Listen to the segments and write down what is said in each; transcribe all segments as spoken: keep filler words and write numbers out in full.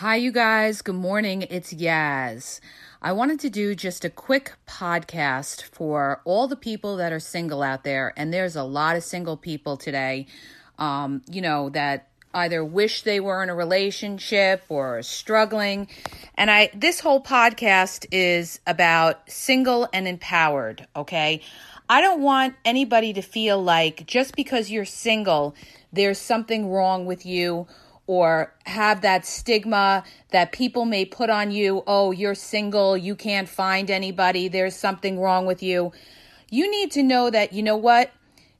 Hi, you guys. Good morning. It's Yaz. I wanted to do just a quick podcast for all the people that are single out there. And there's a lot of single people today, um, you know, that either wish they were in a relationship or struggling. And I this whole podcast is about single and empowered, okay? I don't want anybody to feel like just because you're single, there's something wrong with you, or have that stigma that people may put on you. Oh, you're single, you can't find anybody, there's something wrong with you. You need to know that, you know what?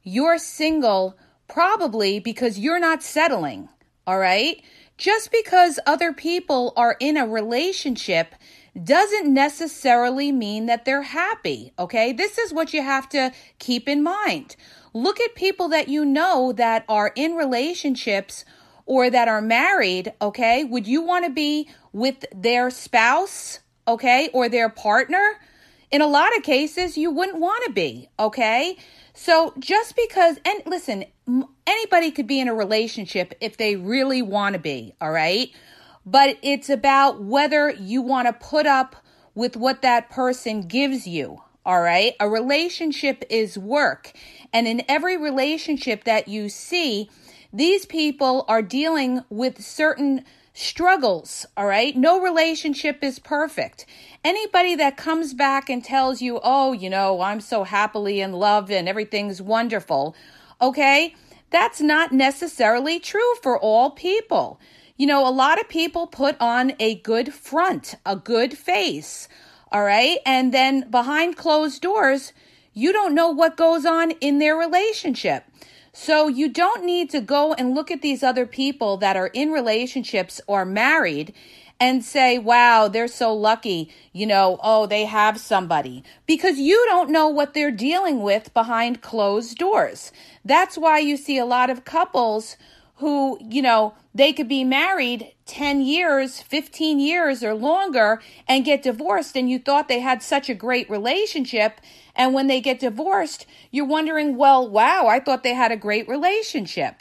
You're single probably because you're not settling, all right? Just because other people are in a relationship doesn't necessarily mean that they're happy, okay? This is what you have to keep in mind. Look at people that you know that are in relationships or that are married, okay? Would you want to be with their spouse, okay, or their partner? In a lot of cases, you wouldn't want to be, okay? So just because, and listen, anybody could be in a relationship if they really want to be, all right? But it's about whether you want to put up with what that person gives you, all right? A relationship is work. And in every relationship that you see, these people are dealing with certain struggles, all right? No relationship is perfect. Anybody that comes back and tells you, oh, you know, I'm so happily in love and everything's wonderful, okay? That's not necessarily true for all people. You know, a lot of people put on a good front, a good face, all right? And then behind closed doors, you don't know what goes on in their relationship. So you don't need to go and look at these other people that are in relationships or married and say, wow, they're so lucky, you know, oh, they have somebody, because you don't know what they're dealing with behind closed doors. That's why you see a lot of couples who, you know, they could be married ten years, fifteen years or longer and get divorced, and you thought they had such a great relationship. And when they get divorced, you're wondering, well, wow, I thought they had a great relationship.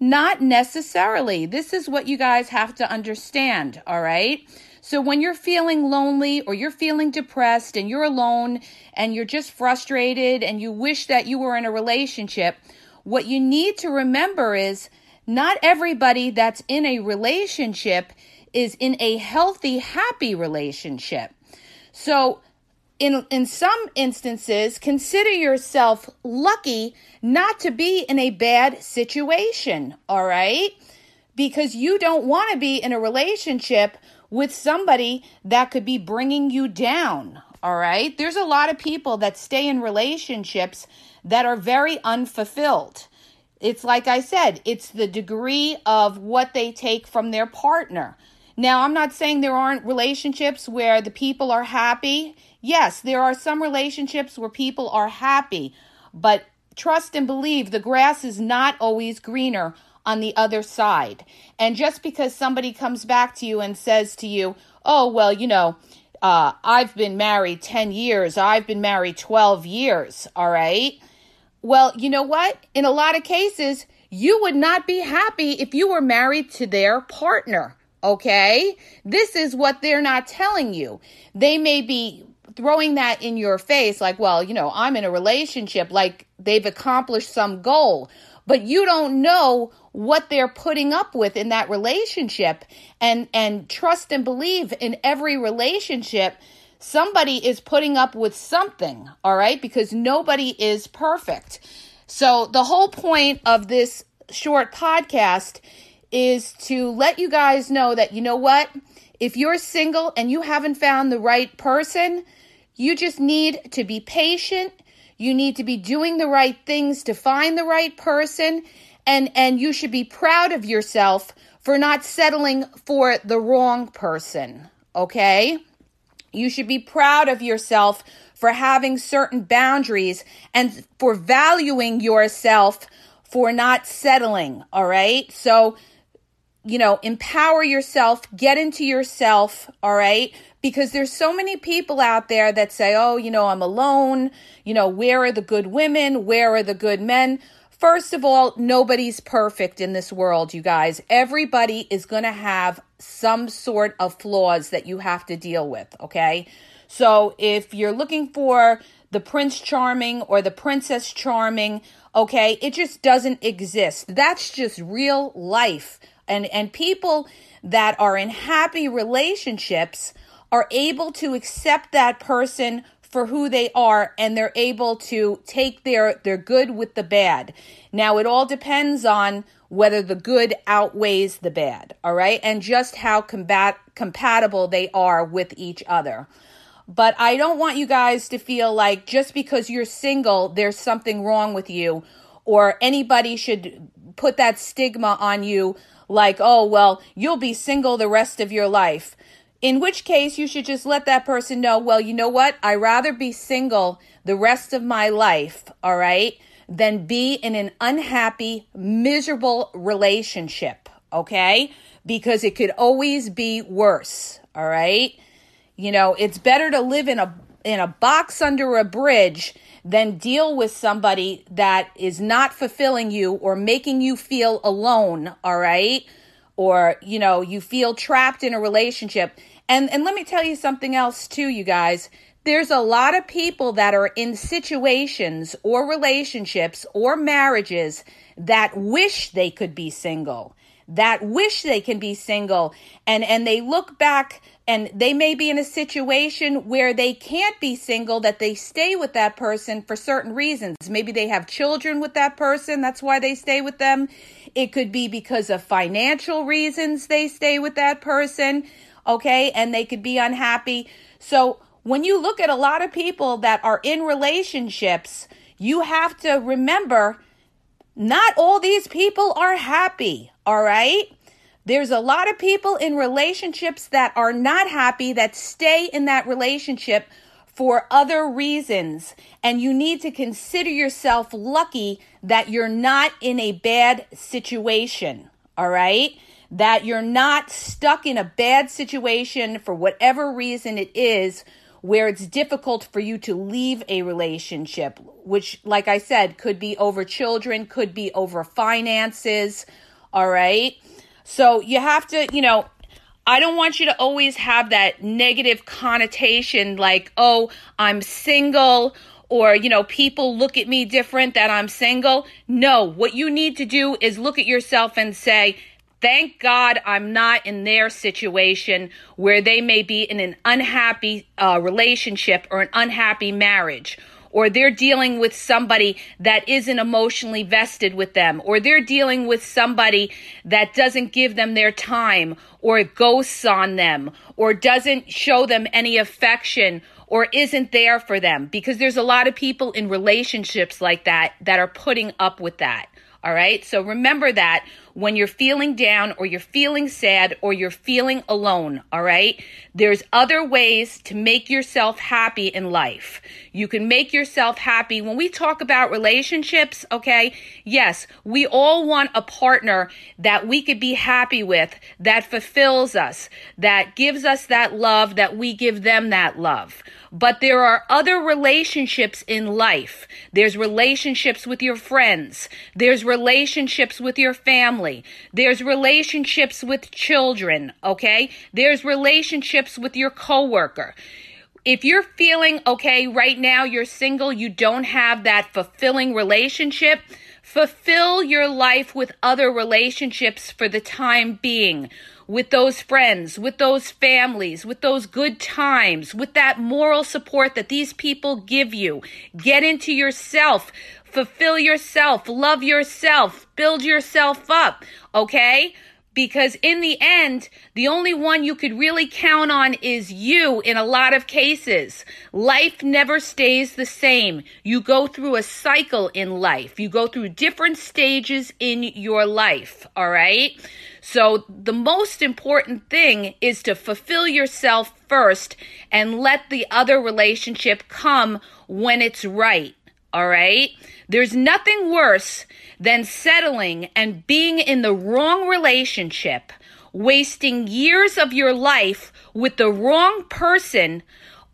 Not necessarily. This is what you guys have to understand, all right? So when you're feeling lonely or you're feeling depressed and you're alone and you're just frustrated and you wish that you were in a relationship, what you need to remember is not everybody that's in a relationship is in a healthy, happy relationship. So in in some instances, consider yourself lucky not to be in a bad situation, all right? Because you don't want to be in a relationship with somebody that could be bringing you down, all right? There's a lot of people that stay in relationships that are very unfulfilled. It's like I said, it's the degree of what they take from their partner. Now, I'm not saying there aren't relationships where the people are happy. Yes, there are some relationships where people are happy, but trust and believe the grass is not always greener on the other side. And just because somebody comes back to you and says to you, oh, well, you know, uh, I've been married ten years, I've been married twelve years, all right? Well, you know what? In a lot of cases, you would not be happy if you were married to their partner, okay? This is what they're not telling you. They may be throwing that in your face like, well, you know, I'm in a relationship, like they've accomplished some goal, but you don't know what they're putting up with in that relationship. And, and trust and believe in every relationship, somebody is putting up with something, all right? Because nobody is perfect. So the whole point of this short podcast is to let you guys know that, you know what? If you're single and you haven't found the right person, you just need to be patient. You need to be doing the right things to find the right person. And, and you should be proud of yourself for not settling for the wrong person, okay? You should be proud of yourself for having certain boundaries and for valuing yourself for not settling, all right? So, you know, empower yourself, get into yourself, all right? Because there's so many people out there that say, oh, you know, I'm alone. You know, where are the good women? Where are the good men? First of all, nobody's perfect in this world, you guys. Everybody is going to have some sort of flaws that you have to deal with, okay? So if you're looking for the Prince Charming or the Princess Charming, okay, it just doesn't exist. That's just real life. And, and people that are in happy relationships are able to accept that person for who they are, and they're able to take their, their good with the bad. Now, it all depends on whether the good outweighs the bad, all right? And just how combat, compatible they are with each other. But I don't want you guys to feel like just because you're single, there's something wrong with you, or anybody should put that stigma on you like, oh, well, you'll be single the rest of your life. In which case, you should just let that person know, well, you know what? I'd rather be single the rest of my life, all right, than be in an unhappy, miserable relationship, okay? Because it could always be worse, all right? You know, it's better to live in a in a box under a bridge than deal with somebody that is not fulfilling you or making you feel alone, all right? Or, you know, you feel trapped in a relationship. And and let me tell you something else too, you guys. There's a lot of people that are in situations or relationships or marriages that wish they could be single, that wish they can be single. And, and they look back and they may be in a situation where they can't be single, that they stay with that person for certain reasons. Maybe they have children with that person. That's why they stay with them. It could be because of financial reasons they stay with that person, okay? And they could be unhappy. So when you look at a lot of people that are in relationships, you have to remember not all these people are happy, all right? There's a lot of people in relationships that are not happy, that stay in that relationship for other reasons, and you need to consider yourself lucky that you're not in a bad situation, all right? That you're not stuck in a bad situation for whatever reason it is, where it's difficult for you to leave a relationship, which, like I said, could be over children, could be over finances, all right? So you have to, you know, I don't want you to always have that negative connotation like, oh, I'm single, or, you know, people look at me different that I'm single. No, what you need to do is look at yourself and say, thank God I'm not in their situation where they may be in an unhappy uh, relationship or an unhappy marriage, or they're dealing with somebody that isn't emotionally vested with them, or they're dealing with somebody that doesn't give them their time, or ghosts on them, or doesn't show them any affection, or isn't there for them. Because there's a lot of people in relationships like that that are putting up with that, all right? So remember that when you're feeling down, or you're feeling sad, or you're feeling alone, all right? There's other ways to make yourself happy in life. You can make yourself happy. When we talk about relationships, okay, yes, we all want a partner that we could be happy with, that fulfills us, that gives us that love, that we give them that love. But there are other relationships in life. There's relationships with your friends. There's relationships with your family. There's relationships with children, okay? There's relationships with your coworker. If you're feeling, okay, right now you're single, you don't have that fulfilling relationship, fulfill your life with other relationships for the time being, with those friends, with those families, with those good times, with that moral support that these people give you. Get into yourself. Fulfill yourself, love yourself, build yourself up, okay? Because in the end, the only one you could really count on is you in a lot of cases. Life never stays the same. You go through a cycle in life. You go through different stages in your life, all right? So the most important thing is to fulfill yourself first and let the other relationship come when it's right. All right? There's nothing worse than settling and being in the wrong relationship, wasting years of your life with the wrong person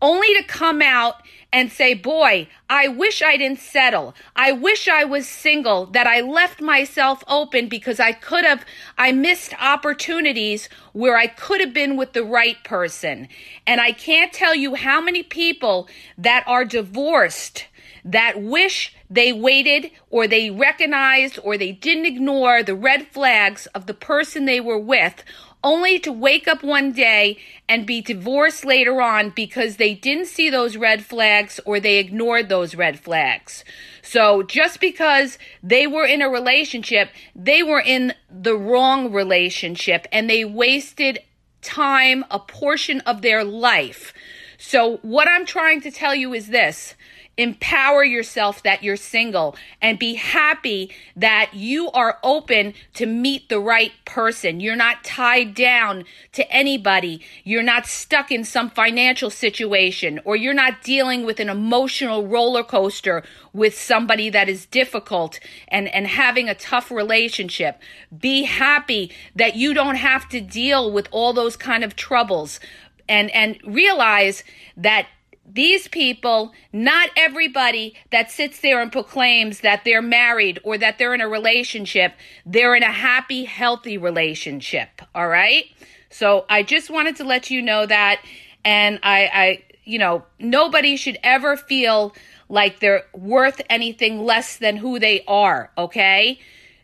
only to come out and say, boy, I wish I didn't settle. I wish I was single, that I left myself open because I could have, I missed opportunities where I could have been with the right person. And I can't tell you how many people that are divorced that wish they waited, or they recognized, or they didn't ignore the red flags of the person they were with, only to wake up one day and be divorced later on because they didn't see those red flags or they ignored those red flags. So just because they were in a relationship, they were in the wrong relationship and they wasted time, a portion of their life. So what I'm trying to tell you is this: empower yourself that you're single and be happy that you are open to meet the right person. You're not tied down to anybody. You're not stuck in some financial situation, or you're not dealing with an emotional roller coaster with somebody that is difficult and, and having a tough relationship. Be happy that you don't have to deal with all those kind of troubles, and, and realize that these people, not everybody that sits there and proclaims that they're married or that they're in a relationship, they're in a happy, healthy relationship, all right? So I just wanted to let you know that, and I, I you know, nobody should ever feel like they're worth anything less than who they are, okay?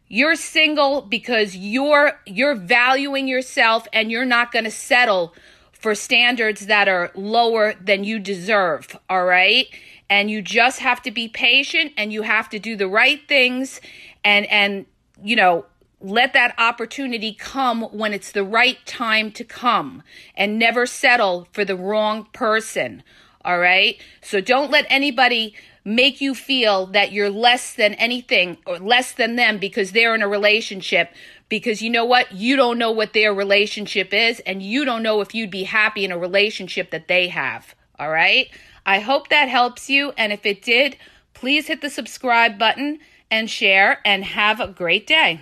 You're single because you're you're valuing yourself, and you're not going to settle for standards that are lower than you deserve, all right? And you just have to be patient, and you have to do the right things, and, and you know, let that opportunity come when it's the right time to come, and never settle for the wrong person, all right? So don't let anybody make you feel that you're less than anything or less than them because they're in a relationship. Because you know what? You don't know what their relationship is, and you don't know if you'd be happy in a relationship that they have. All right? I hope that helps you. And if it did, please hit the subscribe button and share, and have a great day.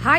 Hi,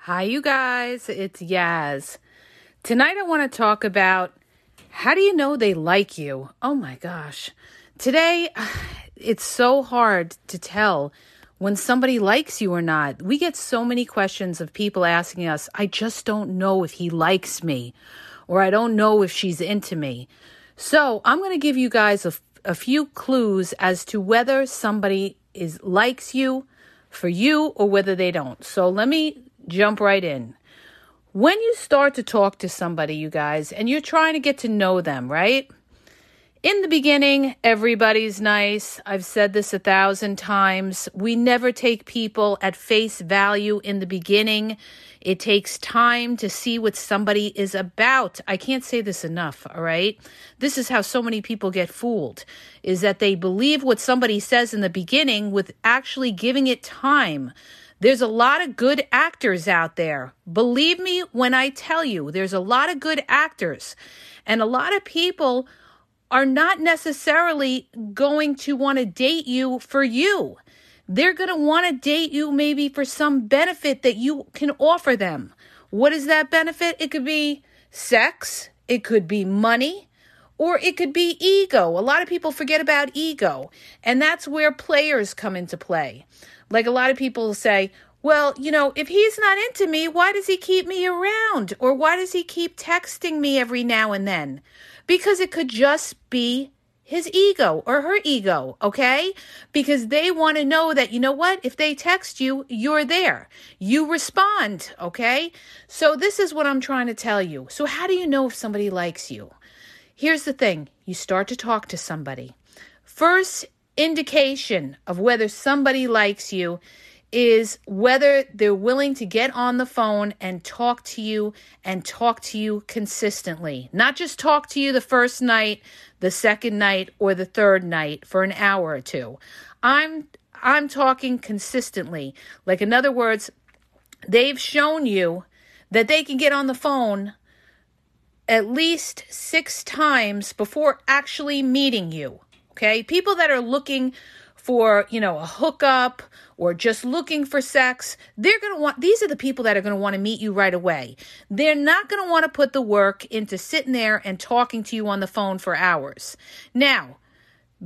Hi, you guys, it's Yaz. Tonight I want to talk about, how do you know they like you? Oh my gosh. Today, it's so hard to tell when somebody likes you or not. We get so many questions of people asking us, I just don't know if he likes me, or I don't know if she's into me. So I'm going to give you guys a, a few clues as to whether somebody is likes you for you or whether they don't. So let me jump right in. When you start to talk to somebody, you guys, and you're trying to get to know them, right? In the beginning, everybody's nice. I've said this a thousand times. We never take people at face value in the beginning. It takes time to see what somebody is about. I can't say this enough, all right? This is how so many people get fooled, is that they believe what somebody says in the beginning with actually giving it time. There's a lot of good actors out there. Believe me when I tell you, there's a lot of good actors. And a lot of people are not necessarily going to want to date you for you. They're going to want to date you maybe for some benefit that you can offer them. What is that benefit? It could be sex, it could be money, or it could be ego. A lot of people forget about ego, and that's where players come into play. Like a lot of people say, well, you know, if he's not into me, why does he keep me around? Or why does he keep texting me every now and then? Because it could just be his ego or her ego, okay? Because they want to know that, you know what? If they text you, you're there. You respond, okay? So this is what I'm trying to tell you. So how do you know if somebody likes you? Here's the thing. You start to talk to somebody. First indication of whether somebody likes you is whether they're willing to get on the phone and talk to you and talk to you consistently. Not just talk to you the first night, the second night, or the third night for an hour or two. I'm I'm talking consistently. Like, in other words, they've shown you that they can get on the phone at least six times before actually meeting you. Okay, people that are looking for, you know, a hookup or just looking for sex, they're going to want, these are the people that are going to want to meet you right away. They're not going to want to put the work into sitting there and talking to you on the phone for hours. Now,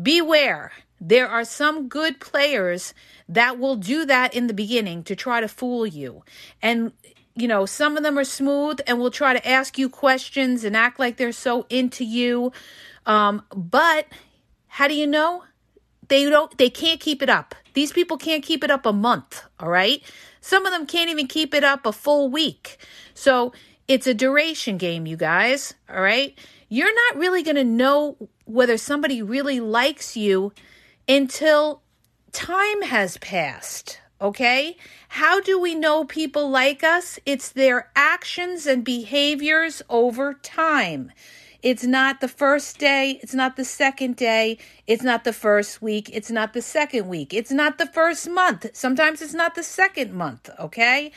beware, there are some good players that will do that in the beginning to try to fool you. And you know, some of them are smooth and will try to ask you questions and act like they're so into you. Um, but how do you know? They don't, they can't keep it up. These people can't keep it up a month, all right? Some of them can't even keep it up a full week. So it's a duration game, you guys, all right? You're not really going to know whether somebody really likes you until time has passed, okay? How do we know people like us? It's their actions and behaviors over time. It's not the first day, it's not the second day, it's not the first week, it's not the second week, it's not the first month. Sometimes it's not the second month, okay?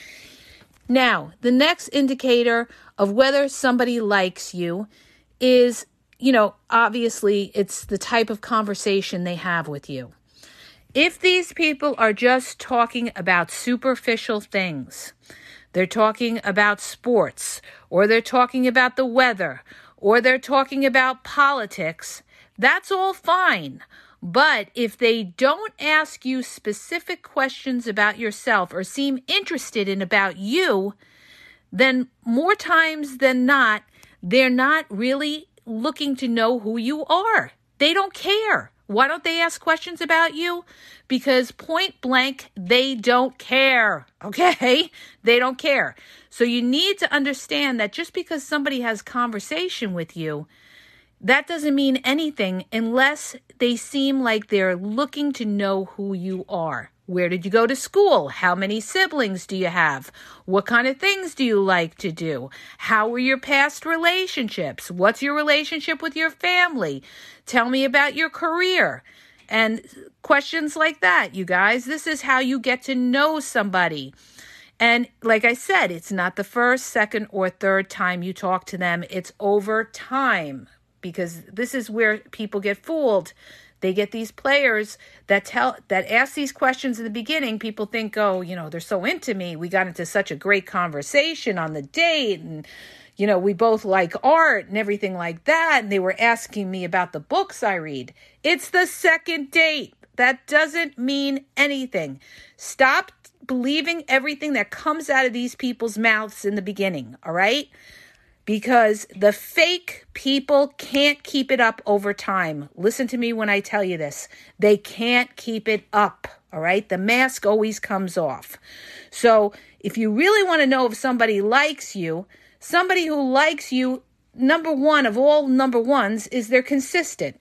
Now, the next indicator of whether somebody likes you is, you know, obviously it's the type of conversation they have with you. If these people are just talking about superficial things, they're talking about sports, or they're talking about the weather, or they're talking about politics, that's all fine. But if they don't ask you specific questions about yourself or seem interested in about you, then more times than not, they're not really looking to know who you are. They don't care. Why don't they ask questions about you? Because point blank, they don't care, okay? They don't care. So you need to understand that just because somebody has conversation with you, that doesn't mean anything unless they seem like they're looking to know who you are. Where did you go to school? How many siblings do you have? What kind of things do you like to do? How were your past relationships? What's your relationship with your family? Tell me about your career. And questions like that, you guys. This is how you get to know somebody. And like I said, it's not the first, second, or third time you talk to them. It's over time, because this is where people get fooled. They get these players that tell that ask these questions in the beginning. People think, oh, you know, they're so into me. We got into such a great conversation on the date. And, you know, we both like art and everything like that. And they were asking me about the books I read. It's the second date. That doesn't mean anything. Stop believing everything that comes out of these people's mouths in the beginning, all right? Because the fake people can't keep it up over time. Listen to me when I tell you this. They can't keep it up, all right? The mask always comes off. So if you really want to know if somebody likes you, somebody who likes you, number one of all number ones, is they're consistent.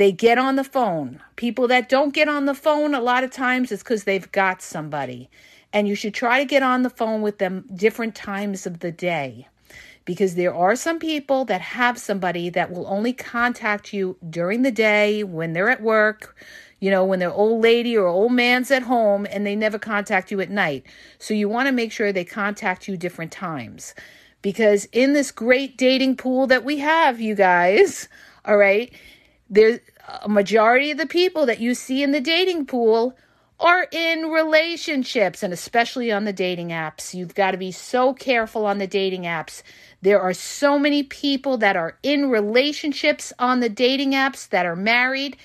They get on the phone. People that don't get on the phone a lot of times is because they've got somebody. And you should try to get on the phone with them different times of the day, because there are some people that have somebody that will only contact you during the day when they're at work, you know, when their old lady or old man's at home, and they never contact you at night. So you want to make sure they contact you different times, because in this great dating pool that we have, you guys, all right, there's a majority of the people that you see in the dating pool are in relationships, and especially on the dating apps. You've got to be so careful on the dating apps. There are so many people that are in relationships on the dating apps that are married.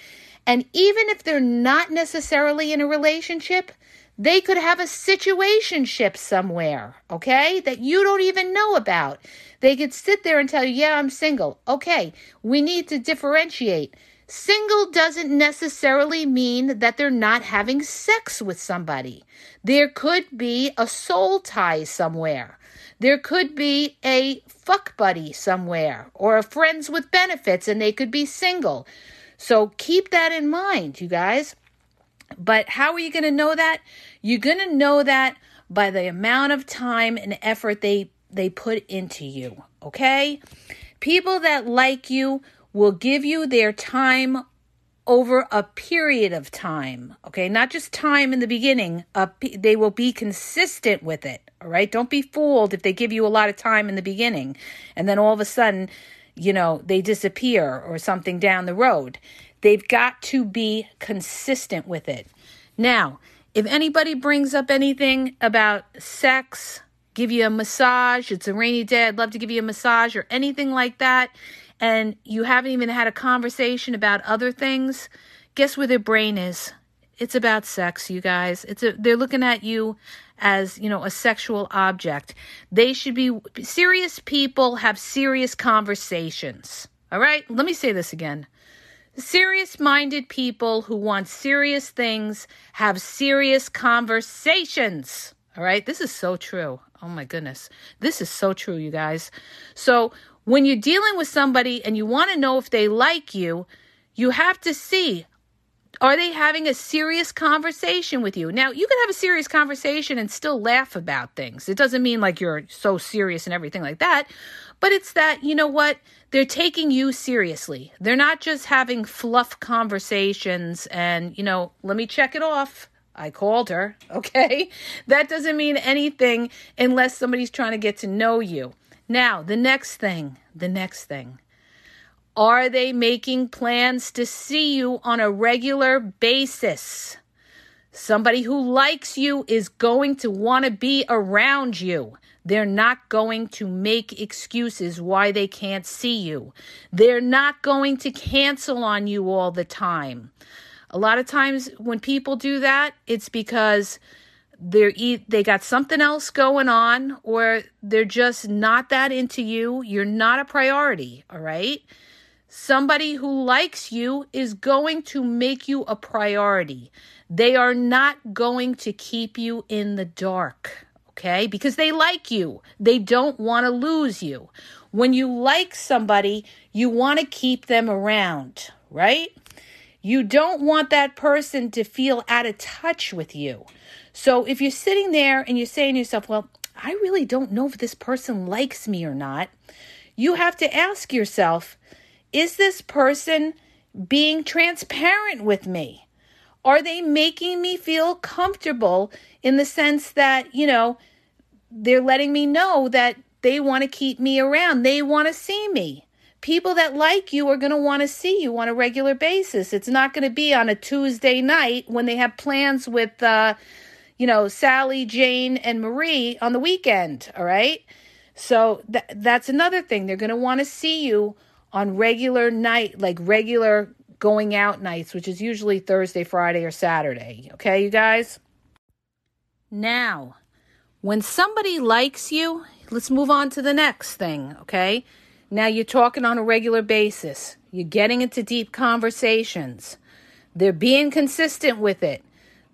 And even if they're not necessarily in a relationship, they could have a situationship somewhere, okay, that you don't even know about. They could sit there and tell you, yeah, I'm single. Okay, we need to differentiate. Single doesn't necessarily mean that they're not having sex with somebody. There could be a soul tie somewhere. There could be a fuck buddy somewhere, or a friends with benefits, and they could be single. So keep that in mind, you guys. But how are you going to know that? You're going to know that by the amount of time and effort they, they put into you, okay? People that like you will give you their time over a period of time, okay? Not just time in the beginning. Uh, they will be consistent with it, all right? Don't be fooled if they give you a lot of time in the beginning and then all of a sudden, you know, they disappear or something down the road. They've got to be consistent with it. Now, if anybody brings up anything about sex, give you a massage, it's a rainy day, I'd love to give you a massage, or anything like that, and you haven't even had a conversation about other things, guess where their brain is? It's about sex, you guys. It's a, they're looking at you as, you know, a sexual object. They should be, serious people have serious conversations, all right? Let me say this again. Serious-minded people who want serious things have serious conversations, all right? This is so true. Oh, my goodness. This is so true, you guys. So when you're dealing with somebody and you want to know if they like you, you have to see, are they having a serious conversation with you? Now, you can have a serious conversation and still laugh about things. It doesn't mean like you're so serious and everything like that, but it's that, you know what, they're taking you seriously. They're not just having fluff conversations and, you know, let me check it off. I called her, okay? That doesn't mean anything unless somebody's trying to get to know you. Now, the next thing, the next thing, are they making plans to see you on a regular basis? Somebody who likes you is going to want to be around you. They're not going to make excuses why they can't see you. They're not going to cancel on you all the time. A lot of times when people do that, it's because They're e- they got something else going on, or they're just not that into you. You're not a priority, all right? Somebody who likes you is going to make you a priority. They are not going to keep you in the dark, okay? Because they like you. They don't want to lose you. When you like somebody, you want to keep them around, right? You don't want that person to feel out of touch with you. So if you're sitting there and you're saying to yourself, well, I really don't know if this person likes me or not, you have to ask yourself, is this person being transparent with me? Are they making me feel comfortable in the sense that, you know, they're letting me know that they want to keep me around, they want to see me? People that like you are going to want to see you on a regular basis. It's not going to be on a Tuesday night when they have plans with, uh, you know, Sally, Jane, and Marie on the weekend, all right? So th- that's another thing. They're going to want to see you on regular night, like regular going out nights, which is usually Thursday, Friday, or Saturday, okay, you guys? Now, when somebody likes you, let's move on to the next thing, okay? Now you're talking on a regular basis. You're getting into deep conversations. They're being consistent with it.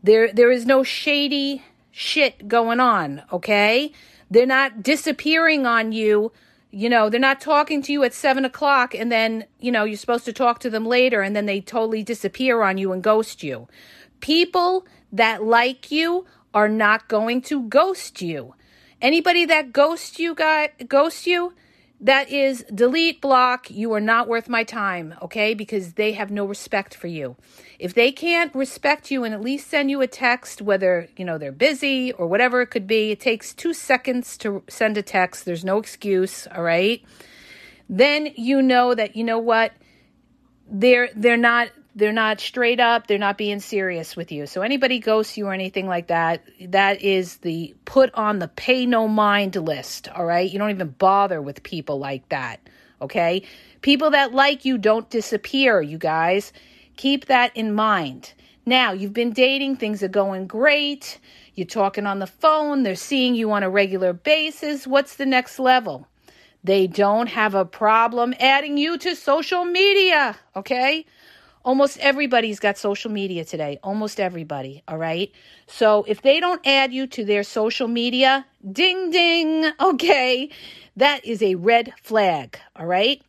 There, there is no shady shit going on, okay? They're not disappearing on you You know, they're not talking to you at seven o'clock and then, you know, you're supposed to talk to them later and then they totally disappear on you and ghost you. People that like you are not going to ghost you. Anybody that ghosts you, got, ghosts you, that is delete, block. You are not worth my time, okay? Because they have no respect for you. If they can't respect you and at least send you a text, whether, you know, they're busy or whatever it could be, it takes two seconds to send a text. There's no excuse, all right? Then you know that, you know what? They're they're not they're not straight up, they're not being serious with you. So anybody ghosts you or anything like that, that is the put on the pay no mind list, all right? You don't even bother with people like that, okay? People that like you don't disappear, you guys. Keep that in mind. Now, you've been dating, things are going great, you're talking on the phone, they're seeing you on a regular basis. What's the next level? They don't have a problem adding you to social media, okay? Almost everybody's got social media today. Almost everybody, all right? So if they don't add you to their social media, ding, ding, okay, that is a red flag, all right?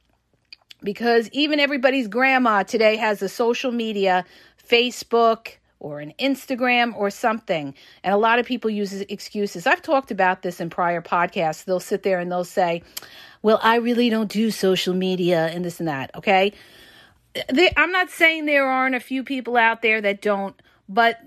Because even everybody's grandma today has a social media, Facebook or an Instagram or something. And a lot of people use excuses. I've talked about this in prior podcasts. They'll sit there and they'll say, well, I really don't do social media and this and that, okay? They, I'm not saying there aren't a few people out there that don't, but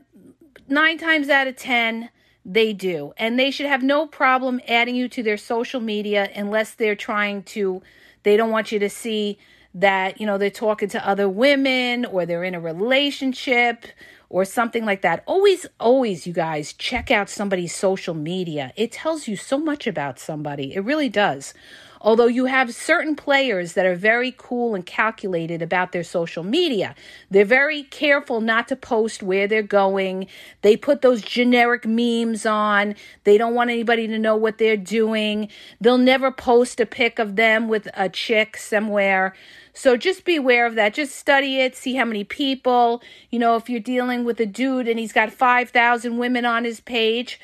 nine times out of ten, they do. And they should have no problem adding you to their social media unless they're trying to, they don't want you to see that, you know, they're talking to other women or they're in a relationship or something like that. Always, always, you guys, check out somebody's social media. It tells you so much about somebody. It really does. Although you have certain players that are very cool and calculated about their social media. They're very careful not to post where they're going. They put those generic memes on. They don't want anybody to know what they're doing. They'll never post a pic of them with a chick somewhere. So just be aware of that. Just study it. See how many people. You know, if you're dealing with a dude and he's got five thousand women on his page,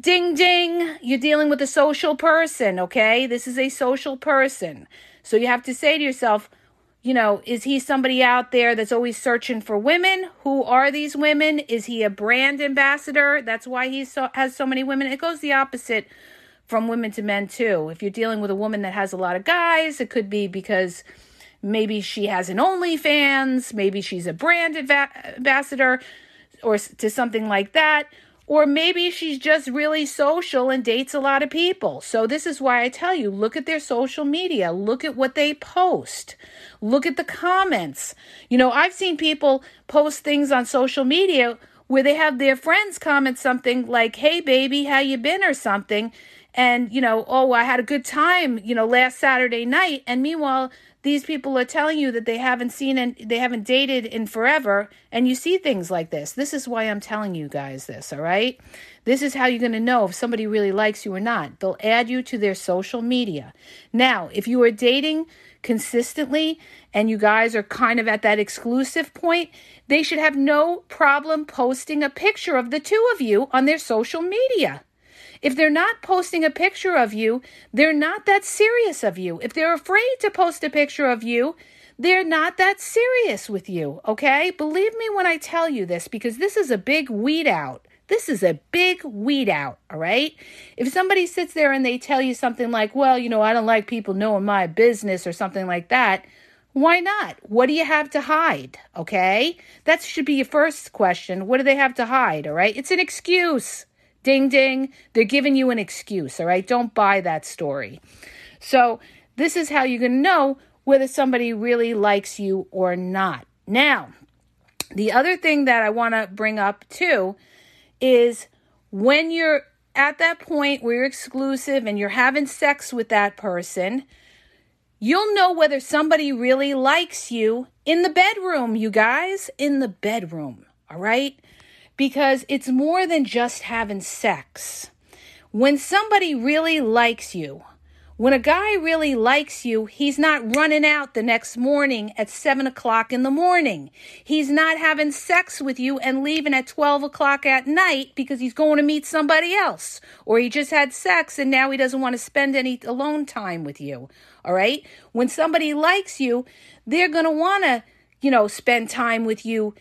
ding, ding, you're dealing with a social person, okay? This is a social person. So you have to say to yourself, you know, is he somebody out there that's always searching for women? Who are these women? Is he a brand ambassador? That's why he so, has so many women. It goes the opposite from women to men, too. If you're dealing with a woman that has a lot of guys, it could be because maybe she has an OnlyFans, maybe she's a brand adva- ambassador or to something like that. Or maybe she's just really social and dates a lot of people. So this is why I tell you, look at their social media. Look at what they post. Look at the comments. You know, I've seen people post things on social media where they have their friends comment something like, hey, baby, how you been or something. And, you know, oh, I had a good time, you know, last Saturday night. And meanwhile, these people are telling you that they haven't seen and they haven't dated in forever, and you see things like this. This is why I'm telling you guys this, all right? This is how you're going to know if somebody really likes you or not. They'll add you to their social media. Now, if you are dating consistently and you guys are kind of at that exclusive point, they should have no problem posting a picture of the two of you on their social media. If they're not posting a picture of you, they're not that serious of you. If they're afraid to post a picture of you, they're not that serious with you, okay? Believe me when I tell you this, because this is a big weed out. This is a big weed out, all right? If somebody sits there and they tell you something like, well, you know, I don't like people knowing my business or something like that, why not? What do you have to hide, okay? That should be your first question. What do they have to hide, all right? It's an excuse. Ding, ding. They're giving you an excuse, all right? Don't buy that story. So this is how you're going to know whether somebody really likes you or not. Now, the other thing that I want to bring up too is when you're at that point where you're exclusive and you're having sex with that person, you'll know whether somebody really likes you in the bedroom, you guys, in the bedroom, all right? Because it's more than just having sex. When somebody really likes you, When a guy really likes you, he's not running out the next morning at seven o'clock in the morning. He's not having sex with you and leaving at twelve o'clock at night because he's going to meet somebody else, or he just had sex and now he doesn't want to spend any alone time with you. All right. When somebody likes you, they're going to want to, you know, spend time with you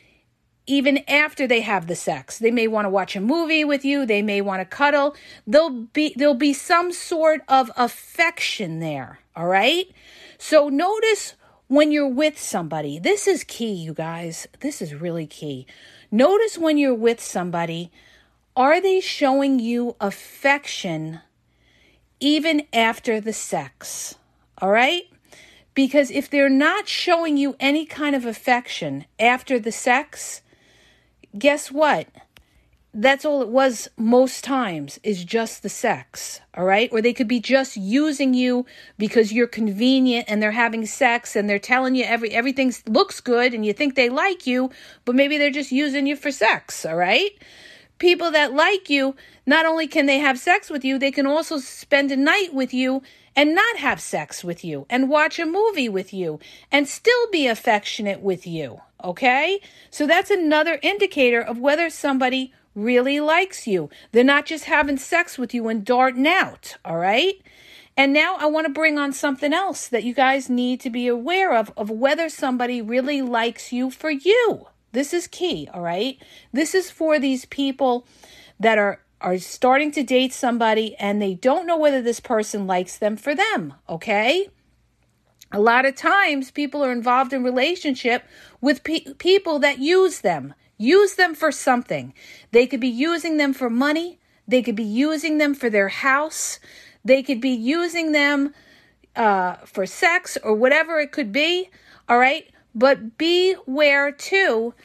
even after they have the sex. They may want to watch a movie with you. They may want to cuddle. There'll be, there'll be some sort of affection there, all right? So notice when you're with somebody. This is key, you guys. This is really key. Notice when you're with somebody, are they showing you affection even after the sex, all right? Because if they're not showing you any kind of affection after the sex, guess what? That's all it was most times, is just the sex, all right? Or they could be just using you because you're convenient and they're having sex and they're telling you every everything looks good and you think they like you, but maybe they're just using you for sex, all right? People that like you, not only can they have sex with you, they can also spend a night with you and not have sex with you and watch a movie with you and still be affectionate with you, okay? So that's another indicator of whether somebody really likes you. They're not just having sex with you and darting out, all right? And now I want to bring on something else that you guys need to be aware of, of whether somebody really likes you for you. This is key, all right? This is for these people that are are starting to date somebody and they don't know whether this person likes them for them, okay? A lot of times people are involved in relationship with pe- people that use them, use them for something. They could be using them for money. They could be using them for their house. They could be using them uh, for sex or whatever it could be, all right? But beware too,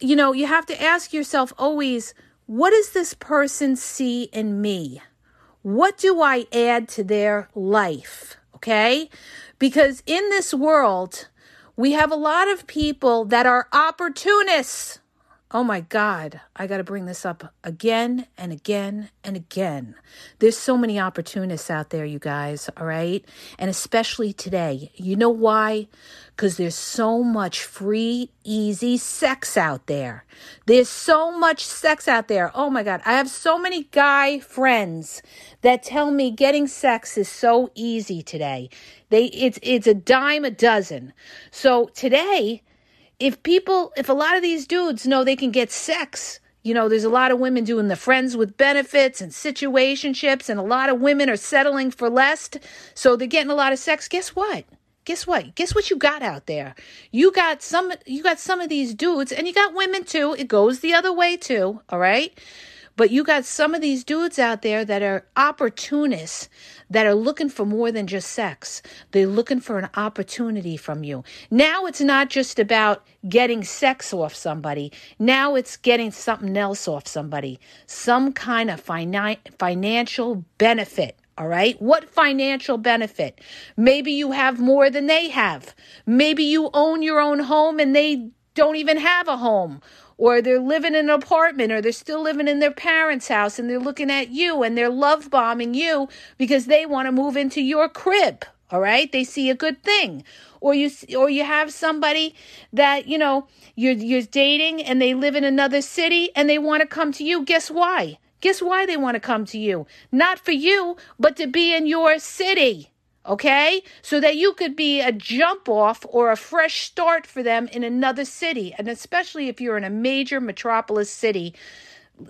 you know, you have to ask yourself always, what does this person see in me? What do I add to their life? Okay? Because in this world, we have a lot of people that are opportunists. Oh my God, I got to bring this up again and again and again. There's so many opportunists out there, you guys, all right? And especially today. You know why? Because there's so much free, easy sex out there. There's so much sex out there. Oh my God. I have so many guy friends that tell me getting sex is so easy today. They it's it's a dime a dozen. So today, if people, if a lot of these dudes know they can get sex, you know, there's a lot of women doing the friends with benefits and situationships, and a lot of women are settling for less. So they're getting a lot of sex. Guess what? Guess what? Guess what you got out there? You got some, you got some of these dudes, and you got women too. It goes the other way too, all right? But you got some of these dudes out there that are opportunists, that are looking for more than just sex. They're looking for an opportunity from you. Now it's not just about getting sex off somebody. Now it's getting something else off somebody. Some kind of fina- financial benefit. All right. What financial benefit? Maybe you have more than they have. Maybe you own your own home and they don't even have a home, or they're living in an apartment, or they're still living in their parents' house and they're looking at you and they're love bombing you because they want to move into your crib. All right. They see a good thing. Or you or you have somebody that, you know, you're, you're dating and they live in another city and they want to come to you. Guess why? Guess why they want to come to you? Not for you, but to be in your city, okay? So that you could be a jump off or a fresh start for them in another city, and especially if you're in a major metropolis city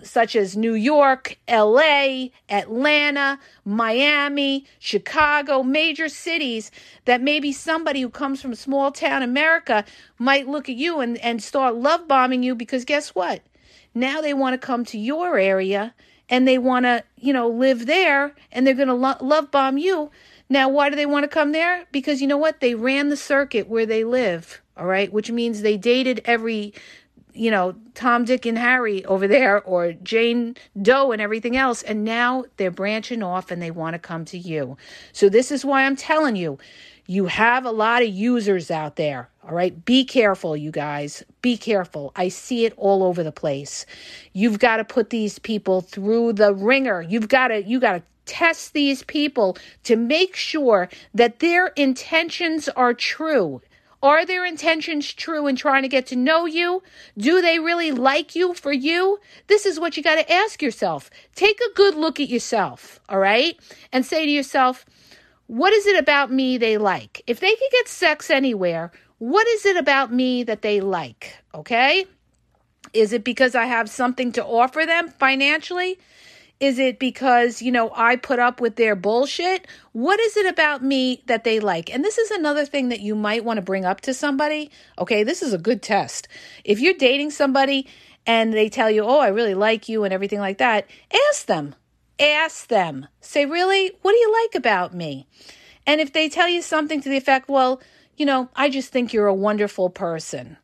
such as New York, L A, Atlanta, Miami, Chicago, major cities that maybe somebody who comes from small town America might look at you and, and start love bombing you because guess what? Now they want to come to your area and they want to, you know, live there and they're going to lo- love bomb you. Now, why do they want to come there? Because you know what? They ran the circuit where they live. All right. Which means they dated every, you know, Tom, Dick and Harry over there, or Jane Doe and everything else. And now they're branching off and they want to come to you. So this is why I'm telling you, you have a lot of users out there. All right. Be careful, you guys. Be careful. I see it all over the place. You've got to put these people through the ringer. You've got to, you got to test these people to make sure that their intentions are true. Are their intentions true in trying to get to know you? Do they really like you for you? This is what you got to ask yourself. Take a good look at yourself, all right? And say to yourself, what is it about me they like? If they could get sex anywhere, what is it about me that they like, okay? Is it because I have something to offer them financially? Is it because, you know, I put up with their bullshit? What is it about me that they like? And this is another thing that you might want to bring up to somebody. Okay, this is a good test. If you're dating somebody and they tell you, oh, I really like you and everything like that, ask them. Ask them. Say, really, what do you like about me? And if they tell you something to the effect, well, you know, I just think you're a wonderful person.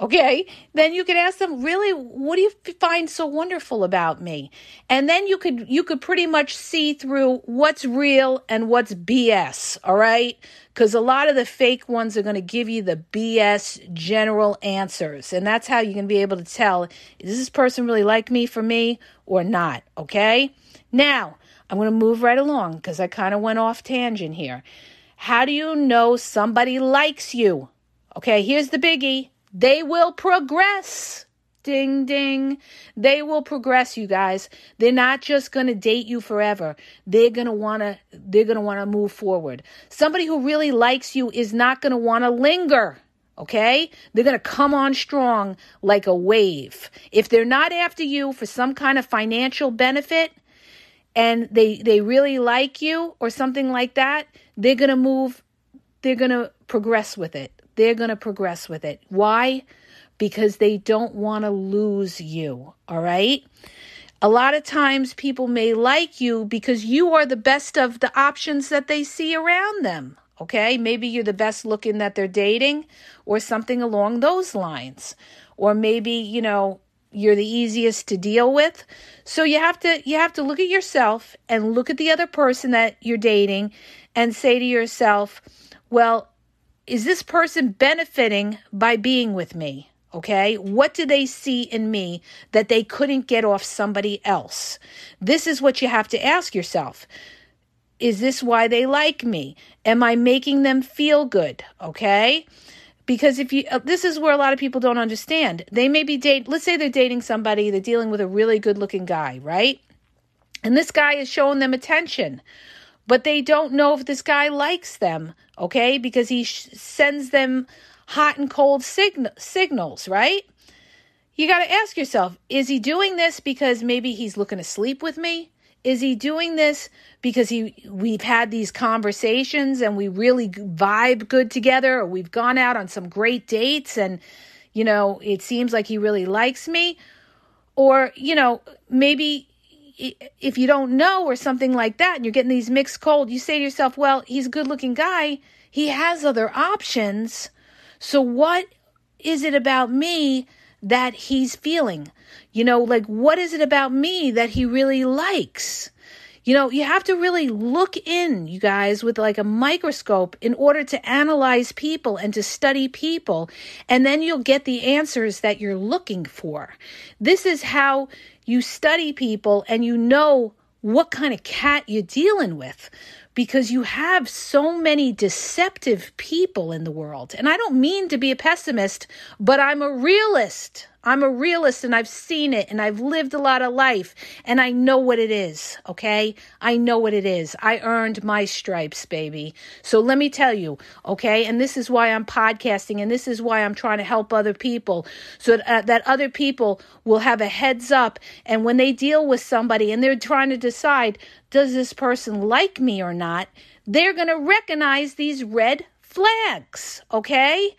Okay, then you could ask them, really, what do you find so wonderful about me? And then you could you could pretty much see through what's real and what's B S, all right? Because a lot of the fake ones are going to give you the B S general answers. And that's how you're going to be able to tell, is this person really like me for me or not, okay? Now, I'm going to move right along because I kind of went off tangent here. How do you know somebody likes you? Okay, here's the biggie. They will progress. Ding, ding. They will progress, you guys. They're not just going to date you forever. They're going to want to they're going to want to move forward. Somebody who really likes you is not going to want to linger, okay? They're going to come on strong like a wave. If they're not after you for some kind of financial benefit and they they really like you or something like that, they're going to move they're going to progress with it. They're going to progress with it. Why? Because they don't want to lose you, all right? A lot of times people may like you because you are the best of the options that they see around them, okay? Maybe you're the best looking that they're dating or something along those lines. Or maybe, you know, you're the easiest to deal with. So you have to you have to look at yourself and look at the other person that you're dating and say to yourself, well, is this person benefiting by being with me, okay? What do they see in me that they couldn't get off somebody else? This is what you have to ask yourself. Is this why they like me? Am I making them feel good, okay? Because if you, this is where a lot of people don't understand. They may be dating, let's say they're dating somebody, they're dealing with a really good-looking guy, right? And this guy is showing them attention. But they don't know if this guy likes them, okay? Because he sh- sends them hot and cold sign- signals, right? You got to ask yourself, is he doing this because maybe he's looking to sleep with me? Is he doing this because he we've had these conversations and we really vibe good together, or we've gone out on some great dates and, you know, it seems like he really likes me? Or, you know, maybe if you don't know or something like that and you're getting these mixed cold, you say to yourself, well, he's a good looking guy. He has other options. So what is it about me that he's feeling? You know, like what is it about me that he really likes? You know, you have to really look in, you guys, with like a microscope in order to analyze people and to study people. And then you'll get the answers that you're looking for. This is how you study people and you know what kind of cat you're dealing with, because you have so many deceptive people in the world. And I don't mean to be a pessimist, but I'm a realist. I'm a realist and I've seen it and I've lived a lot of life and I know what it is, okay? I know what it is. I earned my stripes, baby. So let me tell you, okay? And this is why I'm podcasting and this is why I'm trying to help other people so that, uh, that other people will have a heads up, and when they deal with somebody and they're trying to decide, does this person like me or not? They're going to recognize these red flags, okay?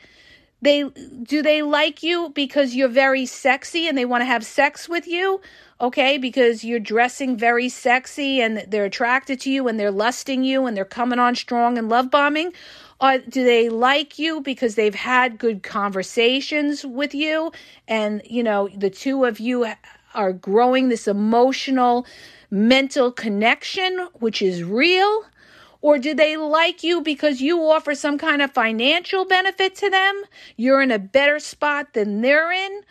They do they like you because you're very sexy and they want to have sex with you, okay? Because you're dressing very sexy and they're attracted to you and they're lusting you and they're coming on strong and love bombing. Or do they like you because they've had good conversations with you and, you know, the two of you are growing this emotional, mental connection, which is real? Or do they like you because you offer some kind of financial benefit to them? You're in a better spot than they're in?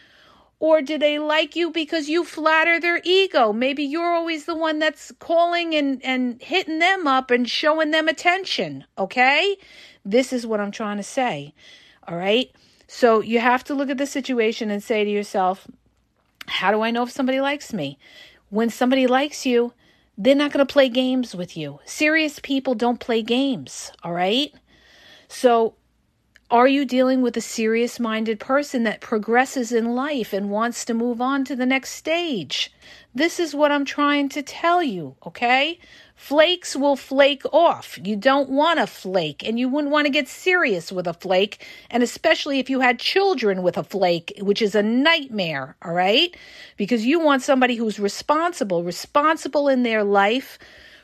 Or do they like you because you flatter their ego? Maybe you're always the one that's calling and, and hitting them up and showing them attention, okay? This is what I'm trying to say, all right? So you have to look at the situation and say to yourself, how do I know if somebody likes me? When somebody likes you, they're not going to play games with you. Serious people don't play games, all right? So are you dealing with a serious-minded person that progresses in life and wants to move on to the next stage? This is what I'm trying to tell you, okay? Flakes will flake off. You don't want to flake, and you wouldn't want to get serious with a flake, and especially if you had children with a flake, which is a nightmare, all right? Because you want somebody who's responsible, responsible in their life,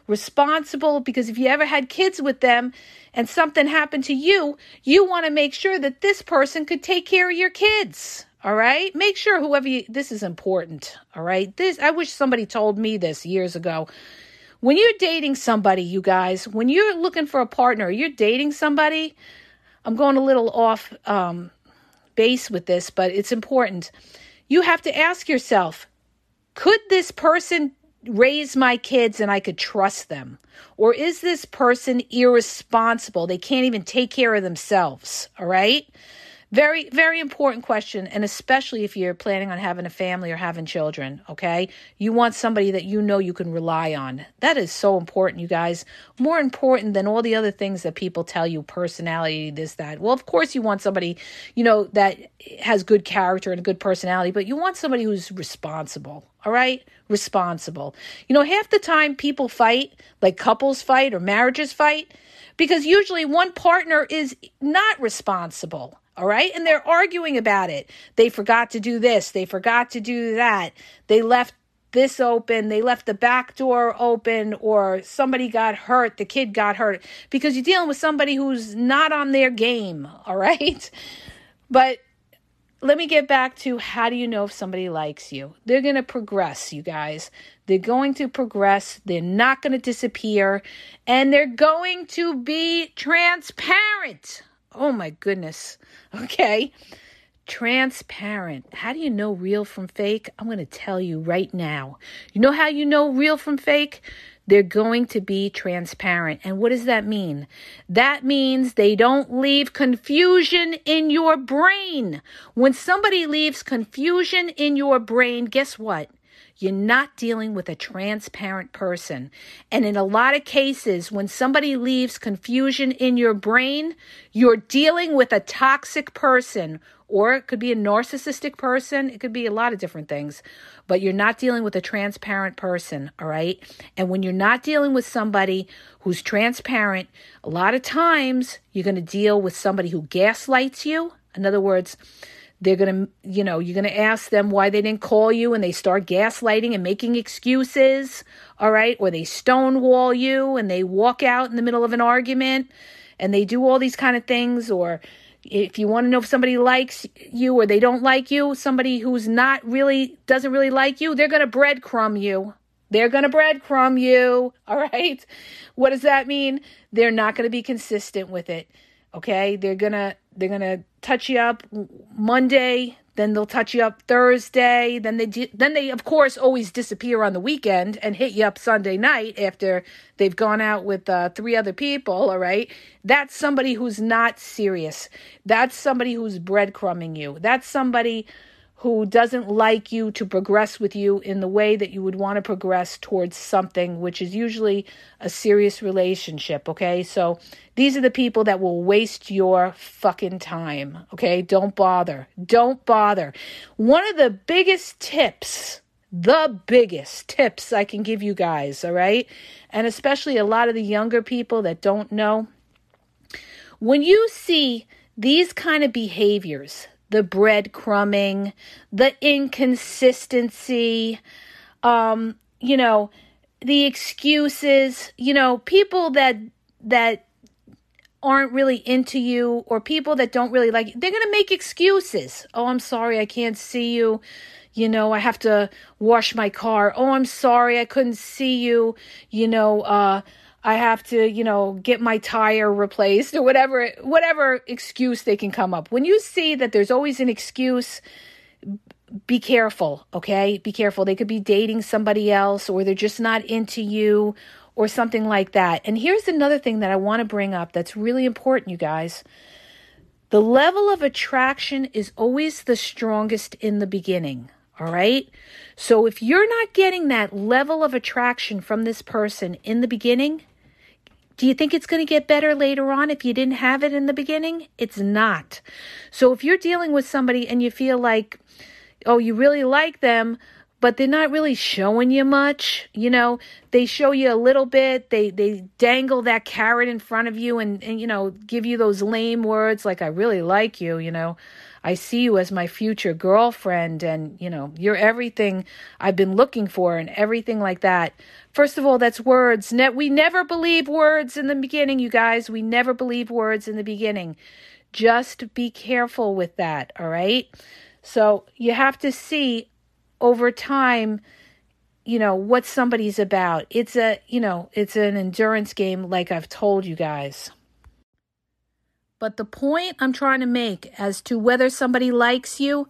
responsible, because if you ever had kids with them and something happened to you, you want to make sure that this person could take care of your kids, all right? Make sure whoever you, this is important, all right? This, I wish somebody told me this years ago. When you're dating somebody, you guys, when you're looking for a partner, you're dating somebody, I'm going a little off um, base with this, but it's important. You have to ask yourself, could this person raise my kids and I could trust them? Or is this person irresponsible? They can't even take care of themselves, all right? Very, very important question, and especially if you're planning on having a family or having children, okay? You want somebody that you know you can rely on. That is so important, you guys. More important than all the other things that people tell you, personality, this, that. Well, of course you want somebody, you know, that has good character and a good personality, but you want somebody who's responsible, all right? Responsible. You know, half the time people fight, like couples fight or marriages fight, because usually one partner is not responsible, all right? And they're arguing about it. They forgot to do this. They forgot to do that. They left this open. They left the back door open, or somebody got hurt. The kid got hurt, because you're dealing with somebody who's not on their game, all right? But let me get back to, how do you know if somebody likes you? They're going to progress, you guys. They're going to progress. They're not going to disappear. And they're going to be transparent. Oh, my goodness. Okay. Transparent. How do you know real from fake? I'm going to tell you right now. You know how you know real from fake? They're going to be transparent. And what does that mean? That means they don't leave confusion in your brain. When somebody leaves confusion in your brain, guess what? You're not dealing with a transparent person. And in a lot of cases, when somebody leaves confusion in your brain, you're dealing with a toxic person, or it could be a narcissistic person. It could be a lot of different things, but you're not dealing with a transparent person, all right? And when you're not dealing with somebody who's transparent, a lot of times you're going to deal with somebody who gaslights you. In other words, they're going to, you know, you're going to ask them why they didn't call you, and they start gaslighting and making excuses, all right? Or they stonewall you and they walk out in the middle of an argument, and they do all these kind of things. Or if you want to know if somebody likes you or they don't like you, somebody who's not really, doesn't really like you, they're going to breadcrumb you. They're going to breadcrumb you, all right? What does that mean? They're not going to be consistent with it, okay? They're going to, they're going to touch you up Monday, then they'll touch you up Thursday, then they do, then they, of course, always disappear on the weekend and hit you up Sunday night after they've gone out with uh, three other people, all right? That's somebody who's not serious. That's somebody who's breadcrumbing you. That's somebody who doesn't like you to progress with you in the way that you would want to progress towards something, which is usually a serious relationship, okay? So these are the people that will waste your fucking time, okay? Don't bother. Don't bother. One of the biggest tips, the biggest tips I can give you guys, all right? And especially a lot of the younger people that don't know, when you see these kind of behaviors, the breadcrumbing, the inconsistency, um, you know, the excuses, you know, people that that aren't really into you, or people that don't really like you, they're going to make excuses. Oh, I'm sorry, I can't see you. You know, I have to wash my car. Oh, I'm sorry, I couldn't see you. You know, uh, I have to, you know, get my tire replaced, or whatever, whatever excuse they can come up. When you see that there's always an excuse, be careful, okay? Be careful. They could be dating somebody else, or they're just not into you, or something like that. And here's another thing that I want to bring up that's really important, you guys. The level of attraction is always the strongest in the beginning, all right? So if you're not getting that level of attraction from this person in the beginning, do you think it's going to get better later on if you didn't have it in the beginning? It's not. So if you're dealing with somebody and you feel like, oh, you really like them, but they're not really showing you much, you know, they show you a little bit, they they dangle that carrot in front of you and, and, you know, give you those lame words like, I really like you, you know, I see you as my future girlfriend, and, you know, you're everything I've been looking for, and everything like that. First of all, that's words. Ne- we never believe words in the beginning, you guys. We never believe words in the beginning. Just be careful with that, all right? So you have to see over time, you know, what somebody's about. It's a, you know, it's an endurance game, like I've told you guys. But the point I'm trying to make as to whether somebody likes you,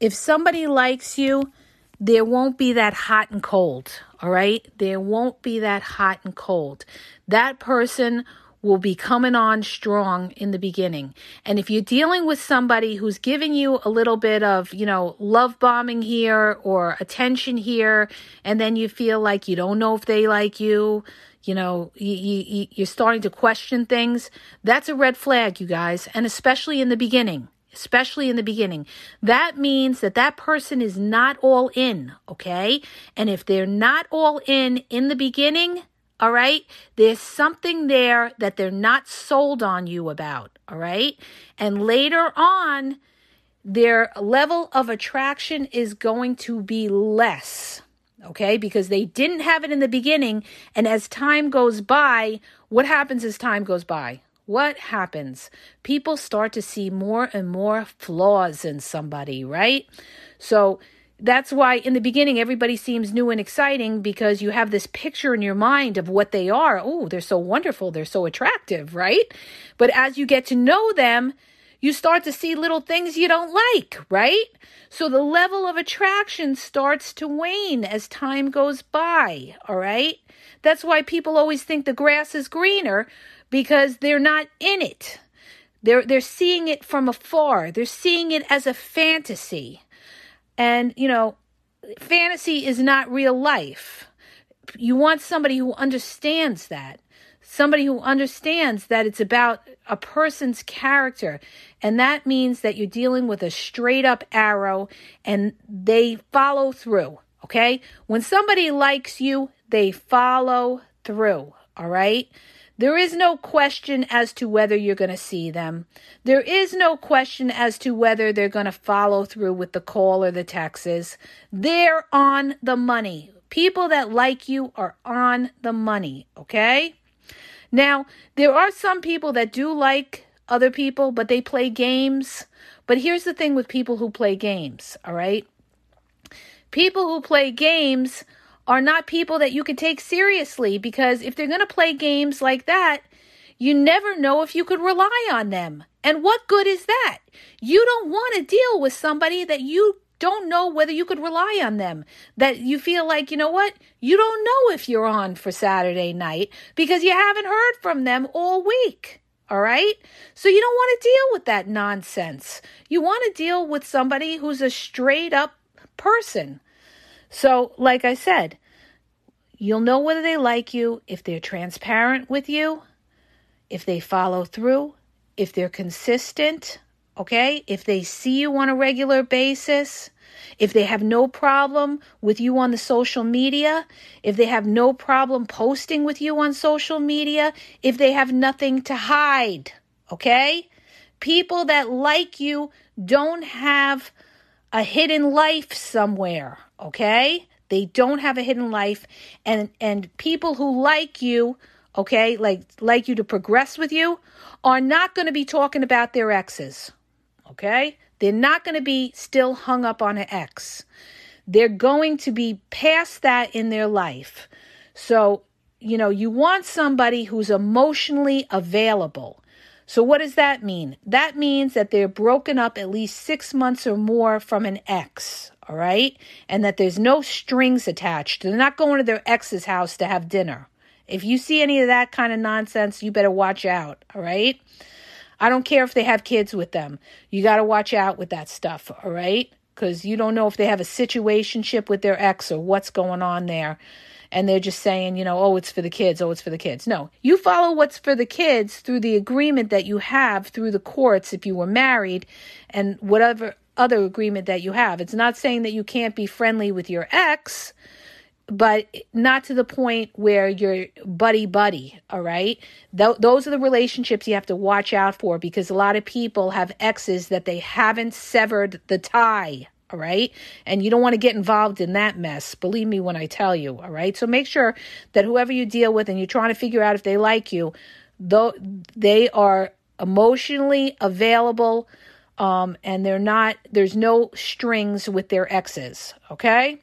if somebody likes you, there won't be that hot and cold, all right? There won't be that hot and cold. That person will be coming on strong in the beginning. And if you're dealing with somebody who's giving you a little bit of, you know, love bombing here or attention here, and then you feel like you don't know if they like you, you know, you, you, you're starting to question things, that's a red flag, you guys, and especially in the beginning. Especially in the beginning. That means that that person is not all in, okay? And if they're not all in in the beginning, all right, there's something there that they're not sold on you about, all right? And later on, their level of attraction is going to be less, okay? Because they didn't have it in the beginning, and as time goes by, what happens as time goes by? What happens? People start to see more and more flaws in somebody, right? So that's why in the beginning, everybody seems new and exciting, because you have this picture in your mind of what they are. Oh, they're so wonderful. They're so attractive, right? But as you get to know them, you start to see little things you don't like, right? So the level of attraction starts to wane as time goes by, all right? That's why people always think the grass is greener, because they're not in it. They're, they're seeing it from afar. They're seeing it as a fantasy. And, you know, fantasy is not real life. You want somebody who understands that. Somebody who understands that it's about a person's character. And that means that you're dealing with a straight up arrow and they follow through, okay? When somebody likes you, they follow through, all right? There is no question as to whether you're going to see them. There is no question as to whether they're going to follow through with the call or the texts. They're on the money. People that like you are on the money, okay? Now, there are some people that do like other people, but they play games. But here's the thing with people who play games, all right? People who play games are not people that you can take seriously, because if they're going to play games like that, you never know if you could rely on them. And what good is that? You don't want to deal with somebody that you don't know whether you could rely on them, that you feel like, you know what, you don't know if you're on for Saturday night because you haven't heard from them all week. All right? So you don't want to deal with that nonsense. You want to deal with somebody who's a straight up person. So, like I said, you'll know whether they like you if they're transparent with you, if they follow through, if they're consistent, okay? If they see you on a regular basis, if they have no problem with you on the social media, if they have no problem posting with you on social media, if they have nothing to hide, okay? People that like you don't have a hidden life somewhere. Okay, they don't have a hidden life, and and people who like you, okay, like like you to progress with you, are not going to be talking about their exes. Okay, they're not going to be still hung up on an ex. They're going to be past that in their life. So, you know, you want somebody who's emotionally available. So what does that mean? That means that they're broken up at least six months or more from an ex, all right? And that there's no strings attached. They're not going to their ex's house to have dinner. If you see any of that kind of nonsense, you better watch out, all right? I don't care if they have kids with them. You got to watch out with that stuff, all right? Because you don't know if they have a situationship with their ex or what's going on there. And they're just saying, you know, oh, it's for the kids. Oh, it's for the kids. No, you follow what's for the kids through the agreement that you have through the courts if you were married and whatever other agreement that you have. It's not saying that you can't be friendly with your ex, but not to the point where you're buddy-buddy, all right? Th- those are the relationships you have to watch out for because a lot of people have exes that they haven't severed the tie, all right? And you don't want to get involved in that mess. Believe me when I tell you, all right? So make sure that whoever you deal with and you're trying to figure out if they like you, though they are emotionally available um, and they're not, there's no strings with their exes, okay?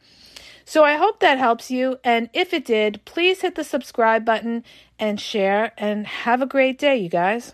So I hope that helps you. And if it did, please hit the subscribe button and share and have a great day, you guys.